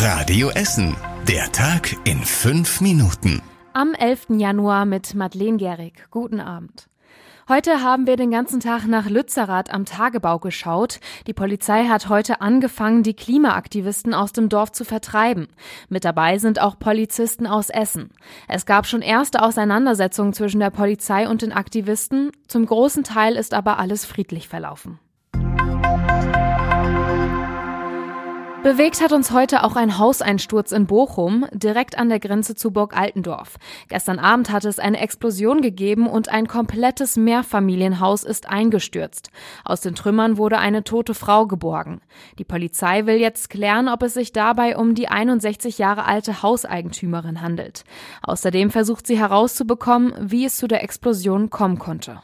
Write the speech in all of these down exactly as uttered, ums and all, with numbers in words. Radio Essen, der Tag in fünf Minuten. Am elften Januar mit Madeleine Gerig. Guten Abend. Heute haben wir den ganzen Tag nach Lützerath am Tagebau geschaut. Die Polizei hat heute angefangen, die Klimaaktivisten aus dem Dorf zu vertreiben. Mit dabei sind auch Polizisten aus Essen. Es gab schon erste Auseinandersetzungen zwischen der Polizei und den Aktivisten. Zum großen Teil ist aber alles friedlich verlaufen. Bewegt hat uns heute auch ein Hauseinsturz in Bochum, direkt an der Grenze zu Burg Altendorf. Gestern Abend hat es eine Explosion gegeben und ein komplettes Mehrfamilienhaus ist eingestürzt. Aus den Trümmern wurde eine tote Frau geborgen. Die Polizei will jetzt klären, ob es sich dabei um die einundsechzig Jahre alte Hauseigentümerin handelt. Außerdem versucht sie herauszubekommen, wie es zu der Explosion kommen konnte.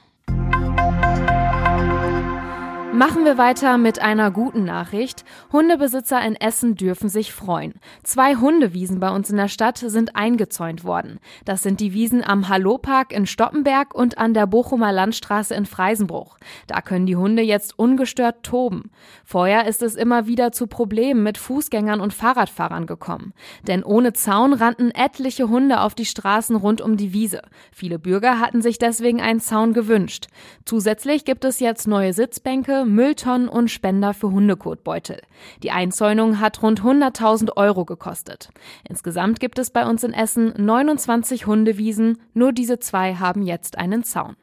Machen wir weiter mit einer guten Nachricht. Hundebesitzer in Essen dürfen sich freuen. Zwei Hundewiesen bei uns in der Stadt sind eingezäunt worden. Das sind die Wiesen am Hallo Park in Stoppenberg und an der Bochumer Landstraße in Freisenbruch. Da können die Hunde jetzt ungestört toben. Vorher ist es immer wieder zu Problemen mit Fußgängern und Fahrradfahrern gekommen. Denn ohne Zaun rannten etliche Hunde auf die Straßen rund um die Wiese. Viele Bürger hatten sich deswegen einen Zaun gewünscht. Zusätzlich gibt es jetzt neue Sitzbänke, Mülltonnen und Spender für Hundekotbeutel. Die Einzäunung hat rund hunderttausend Euro gekostet. Insgesamt gibt es bei uns in Essen neunundzwanzig Hundewiesen, nur diese zwei haben jetzt einen Zaun.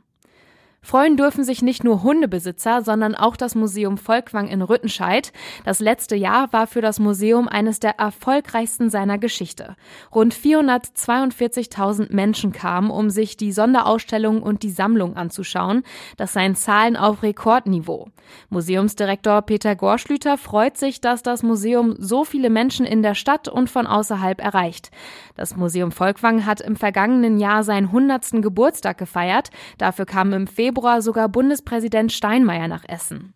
Freuen dürfen sich nicht nur Hundebesitzer, sondern auch das Museum Folkwang in Rüttenscheid. Das letzte Jahr war für das Museum eines der erfolgreichsten seiner Geschichte. Rund vierhundertzweiundvierzigtausend Menschen kamen, um sich die Sonderausstellung und die Sammlung anzuschauen. Das seien Zahlen auf Rekordniveau. Museumsdirektor Peter Gorschlüter freut sich, dass das Museum so viele Menschen in der Stadt und von außerhalb erreicht. Das Museum Folkwang hat im vergangenen Jahr seinen hundertsten Geburtstag gefeiert. Dafür kamen im Februar sogar Bundespräsident Steinmeier nach Essen.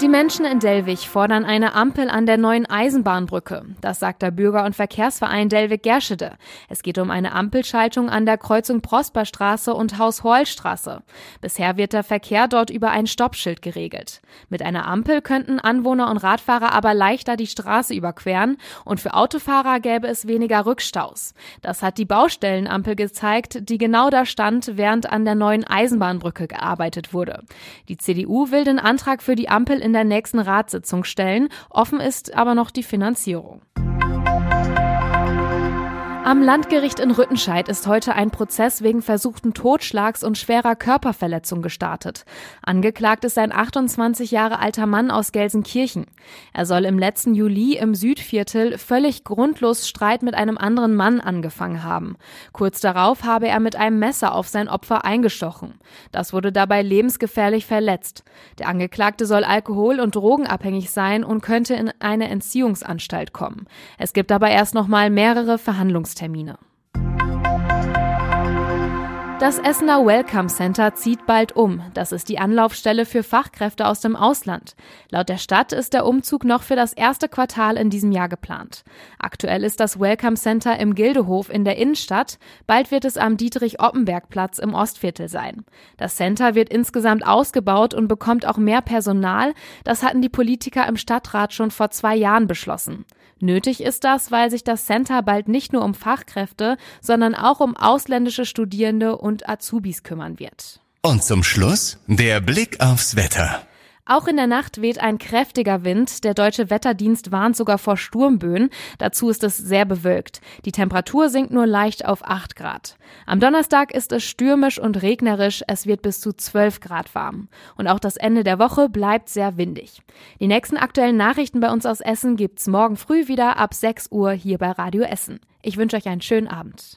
Die Menschen in Delwig fordern eine Ampel an der neuen Eisenbahnbrücke. Das sagt der Bürger- und Verkehrsverein Delwig-Gerschede. Es geht um eine Ampelschaltung an der Kreuzung Prosperstraße und Haus-Holstraße. Bisher wird der Verkehr dort über ein Stoppschild geregelt. Mit einer Ampel könnten Anwohner und Radfahrer aber leichter die Straße überqueren und für Autofahrer gäbe es weniger Rückstaus. Das hat die Baustellenampel gezeigt, die genau da stand, während an der neuen Eisenbahnbrücke gearbeitet wurde. Die C D U will den Antrag für die Ampel in in der nächsten Ratssitzung stellen. Offen ist aber noch die Finanzierung. Am Landgericht in Rüttenscheid ist heute ein Prozess wegen versuchten Totschlags und schwerer Körperverletzung gestartet. Angeklagt ist ein achtundzwanzig Jahre alter Mann aus Gelsenkirchen. Er soll im letzten Juli im Südviertel völlig grundlos Streit mit einem anderen Mann angefangen haben. Kurz darauf habe er mit einem Messer auf sein Opfer eingestochen. Das wurde dabei lebensgefährlich verletzt. Der Angeklagte soll alkohol- und drogenabhängig sein und könnte in eine Entziehungsanstalt kommen. Es gibt aber erst noch mal mehrere Verhandlungstermine. Termine. Das Essener Welcome Center zieht bald um. Das ist die Anlaufstelle für Fachkräfte aus dem Ausland. Laut der Stadt ist der Umzug noch für das erste Quartal in diesem Jahr geplant. Aktuell ist das Welcome Center im Gildehof in der Innenstadt. Bald wird es am Dietrich-Oppenberg-Platz im Ostviertel sein. Das Center wird insgesamt ausgebaut und bekommt auch mehr Personal. Das hatten die Politiker im Stadtrat schon vor zwei Jahren beschlossen. Nötig ist das, weil sich das Center bald nicht nur um Fachkräfte, sondern auch um ausländische Studierende und Azubis kümmern wird. Und zum Schluss der Blick aufs Wetter. Auch in der Nacht weht ein kräftiger Wind. Der Deutsche Wetterdienst warnt sogar vor Sturmböen. Dazu ist es sehr bewölkt. Die Temperatur sinkt nur leicht auf acht Grad. Am Donnerstag ist es stürmisch und regnerisch. Es wird bis zu zwölf Grad warm. Und auch das Ende der Woche bleibt sehr windig. Die nächsten aktuellen Nachrichten bei uns aus Essen gibt's morgen früh wieder ab sechs Uhr hier bei Radio Essen. Ich wünsche euch einen schönen Abend.